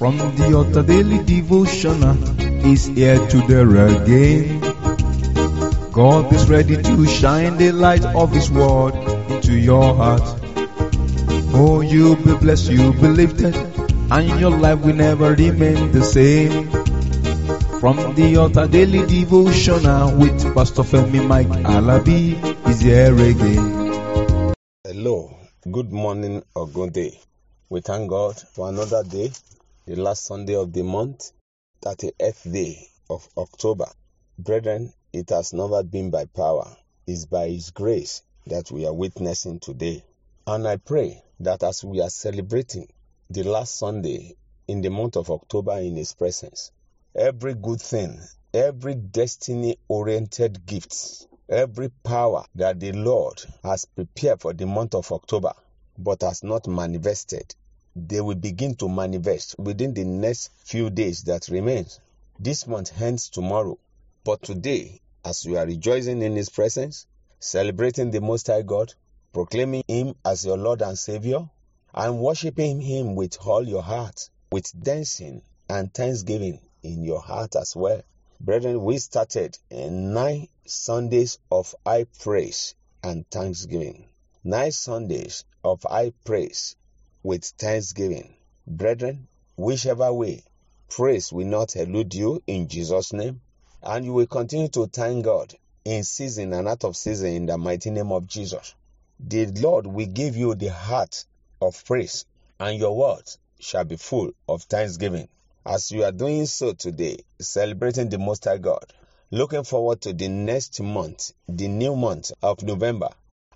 From the Otter Daily Devotional is here today again. God is ready to shine the light of His Word into your heart. Oh, you'll be blessed, you'll be lifted, and your life will never remain the same. From the Otter Daily Devotional with Pastor Femi Mike Alabi is here again. Hello, good morning or good day. We thank God for another day. The last Sunday of the month, 38th day of October. Brethren, it has never been by power. It's by His grace that we are witnessing today. And I pray that as we are celebrating the last Sunday in the month of October in His presence, every good thing, every destiny-oriented gift, every power that the Lord has prepared for the month of October but has not manifested, they will begin to manifest within the next few days that remains. This month ends tomorrow. But today, as you are rejoicing in His presence, celebrating the Most High God, proclaiming Him as your Lord and Savior, and worshiping Him with all your heart, with dancing and thanksgiving in your heart as well. Brethren, we started 9 Sundays of high praise and thanksgiving. 9 Sundays of high praise with thanksgiving. Brethren, whichever way, praise will not elude you in Jesus' name, and you will continue to thank God in season and out of season in the mighty name of Jesus. The Lord will give you the heart of praise, and your words shall be full of thanksgiving. As you are doing so today, celebrating the Most High God, looking forward to the next month, the new month of November,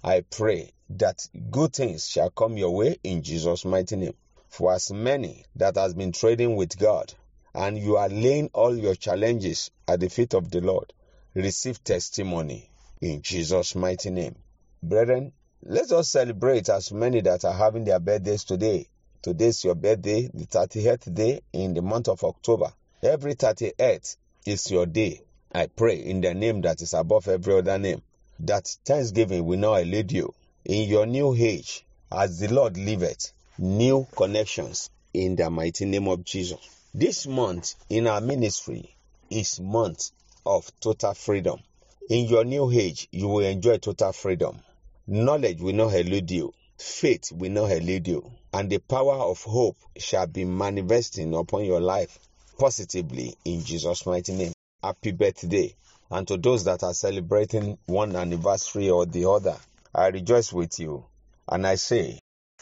I pray that good things shall come your way in Jesus' mighty name. For as many that has been trading with God, and you are laying all your challenges at the feet of the Lord, receive testimony in Jesus' mighty name. Brethren, let us celebrate as many that are having their birthdays today. Today is your birthday, the 38th day in the month of October. Every 38th is your day. I pray in the name that is above every other name, that thanksgiving will not elude you. In your new age, as the Lord liveth, new connections in the mighty name of Jesus. This month in our ministry is month of total freedom. In your new age, you will enjoy total freedom. Knowledge will not elude you. Faith will not elude you. And the power of hope shall be manifesting upon your life positively in Jesus' mighty name. Happy birthday. And to those that are celebrating one anniversary or the other, I rejoice with you. And I say,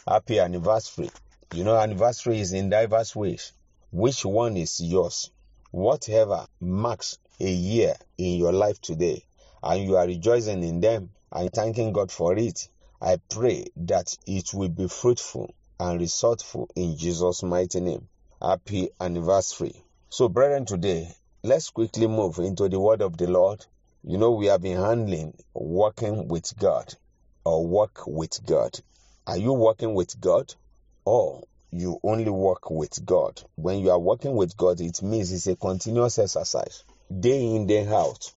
happy anniversary. You know, anniversary is in diverse ways. Which one is yours? Whatever marks a year in your life today, and you are rejoicing in them and thanking God for it, I pray that it will be fruitful and resourceful in Jesus' mighty name. Happy anniversary. So, brethren, today, let's quickly move into the word of the Lord. You know, we have been handling walking with God or walk with God. Are you walking with God, or you only walk with God? When you are walking with God, it means it's a continuous exercise, day in, day out.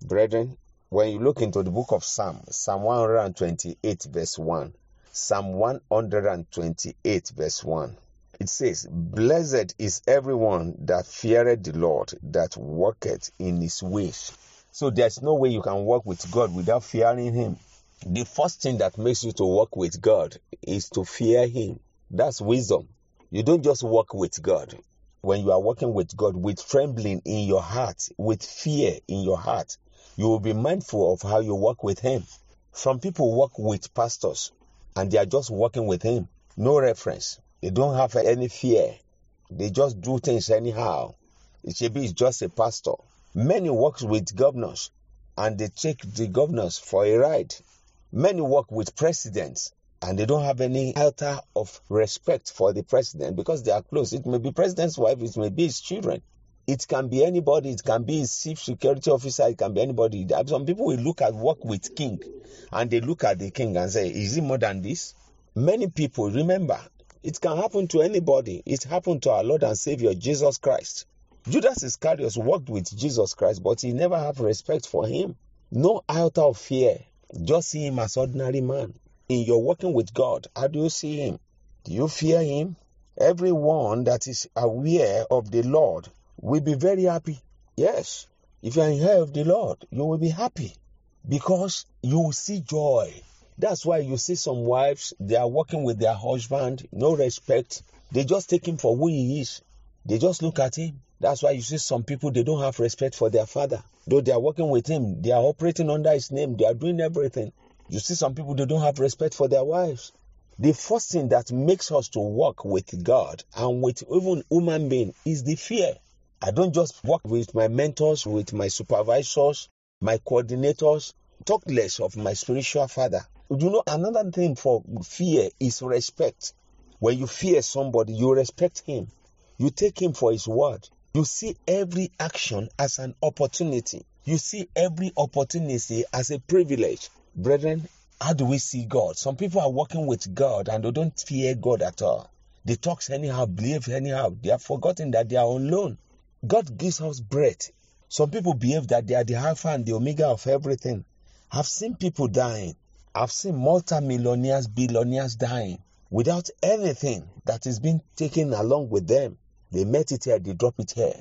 Brethren, when you look into the book of Psalms, Psalm 128 verse 1, Psalm 128 verse 1, it says, "Blessed is everyone that feareth the Lord, that walketh in His ways." So there's no way you can walk with God without fearing Him. The first thing that makes you to walk with God is to fear Him. That's wisdom. You don't just walk with God. When you are walking with God, with trembling in your heart, with fear in your heart, you will be mindful of how you walk with Him. Some people walk with pastors, and they are just walking with Him. No reference. They don't have any fear. They just do things anyhow. It should be just a pastor. Many walk with governors, and they take the governors for a ride. Many walk with presidents, and they don't have any altar of respect for the president because they are close. It may be president's wife, it may be his children. It can be anybody, it can be his chief security officer, it can be anybody. Some people will look at work with king, and they look at the king and say, is he more than this? Many people, remember, it can happen to anybody. It happened to our Lord and Savior, Jesus Christ. Judas Iscariot worked with Jesus Christ, but he never had respect for Him. No altar of fear. Just see Him as ordinary man. In your walking with God, how do you see Him? Do you fear Him? Everyone that is aware of the Lord will be very happy. Yes, if you are in awe of the Lord, you will be happy because you will see joy. That's why you see some wives, they are working with their husband, no respect. They just take him for who he is. They just look at him. That's why you see some people, they don't have respect for their father. Though they are working with him, they are operating under his name, they are doing everything. You see some people, they don't have respect for their wives. The first thing that makes us to walk with God and with even human being is the fear. I don't just work with my mentors, with my supervisors, my coordinators. Talk less of my spiritual father. You know, another thing for fear is respect. When you fear somebody, you respect him. You take him for his word. You see every action as an opportunity. You see every opportunity as a privilege. Brethren, how do we see God? Some people are working with God and they don't fear God at all. They talk anyhow, believe anyhow. They have forgotten that they are on loan. God gives us breath. Some people believe that they are the Alpha and the Omega of everything. I've seen people dying. I've seen multi-millionaires, billionaires dying without anything that is being taken along with them. They met it here, they drop it here.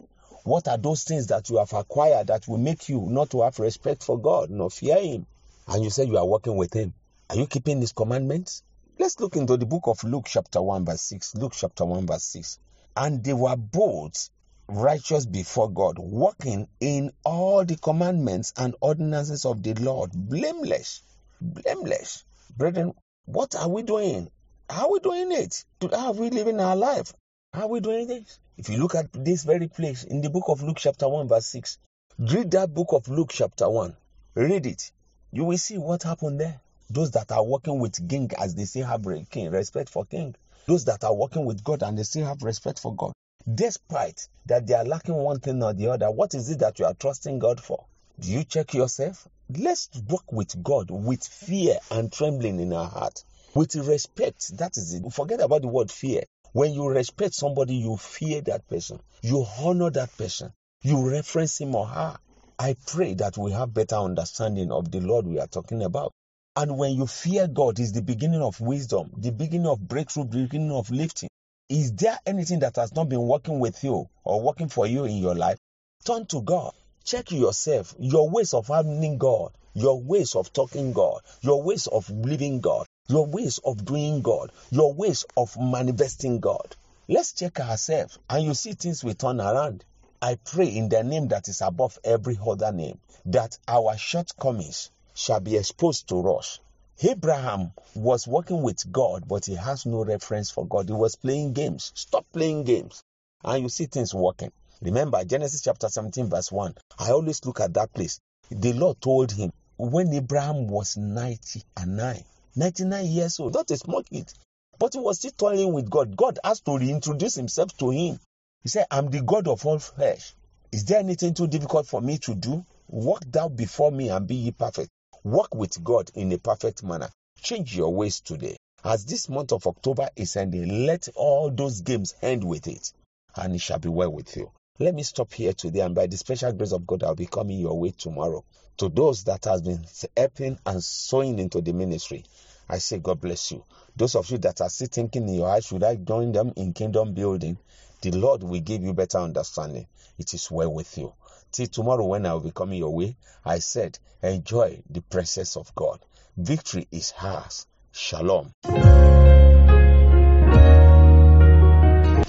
What are those things that you have acquired that will make you not to have respect for God, nor fear Him? And you say you are working with Him. Are you keeping His commandments? Let's look into the book of Luke chapter 1 verse 6. Luke chapter 1 verse 6. And they were both righteous before God, walking in all the commandments and ordinances of the Lord, blameless. Blameless. Brethren, what are we doing? How are we doing it? How are we living our life? How are we doing this? If you look at this very place in the book of Luke chapter 1 verse 6, read that book of Luke chapter 1. Read it. You will see what happened there. Those that are working with king, as they say, have king, respect for king. Those that are working with God and they still have respect for God. Despite that they are lacking one thing or the other, what is it that you are trusting God for? Do you check yourself? Let's work with God with fear and trembling in our heart. With respect, that is it. Forget about the word fear. When you respect somebody, you fear that person. You honor that person. You reference him or her. I pray that we have better understanding of the Lord we are talking about. And when you fear God, is the beginning of wisdom, the beginning of breakthrough, beginning of lifting. Is there anything that has not been working with you or working for you in your life? Turn to God. Check yourself, your ways of handling God, your ways of talking God, your ways of living God, your ways of doing God, your ways of manifesting God. Let's check ourselves and you see things will turn around. I pray in the name that is above every other name, that our shortcomings shall be exposed to us. Abraham was working with God, but he has no reference for God. He was playing games. Stop playing games. And you see things working. Remember, Genesis chapter 17 verse 1. I always look at that place. The Lord told him, when Abraham was 99 years old, not a small kid, but he was still toiling with God. God has to reintroduce himself to him. He said, I'm the God of all flesh. Is there anything too difficult for me to do? Walk thou before me and be ye perfect. Walk with God in a perfect manner. Change your ways today. As this month of October is ending, let all those games end with it. And it shall be well with you. Let me stop here today, and by the special grace of God, I'll be coming your way tomorrow. To those that have been helping and sowing into the ministry, I say God bless you. Those of you that are still thinking in your eyes, should I join them in kingdom building? The Lord will give you better understanding. It is well with you. Till tomorrow when I will be coming your way, I said, enjoy the presence of God. Victory is ours. Shalom.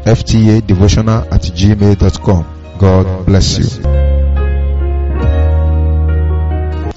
ftadevotional@gmail.com. God bless you.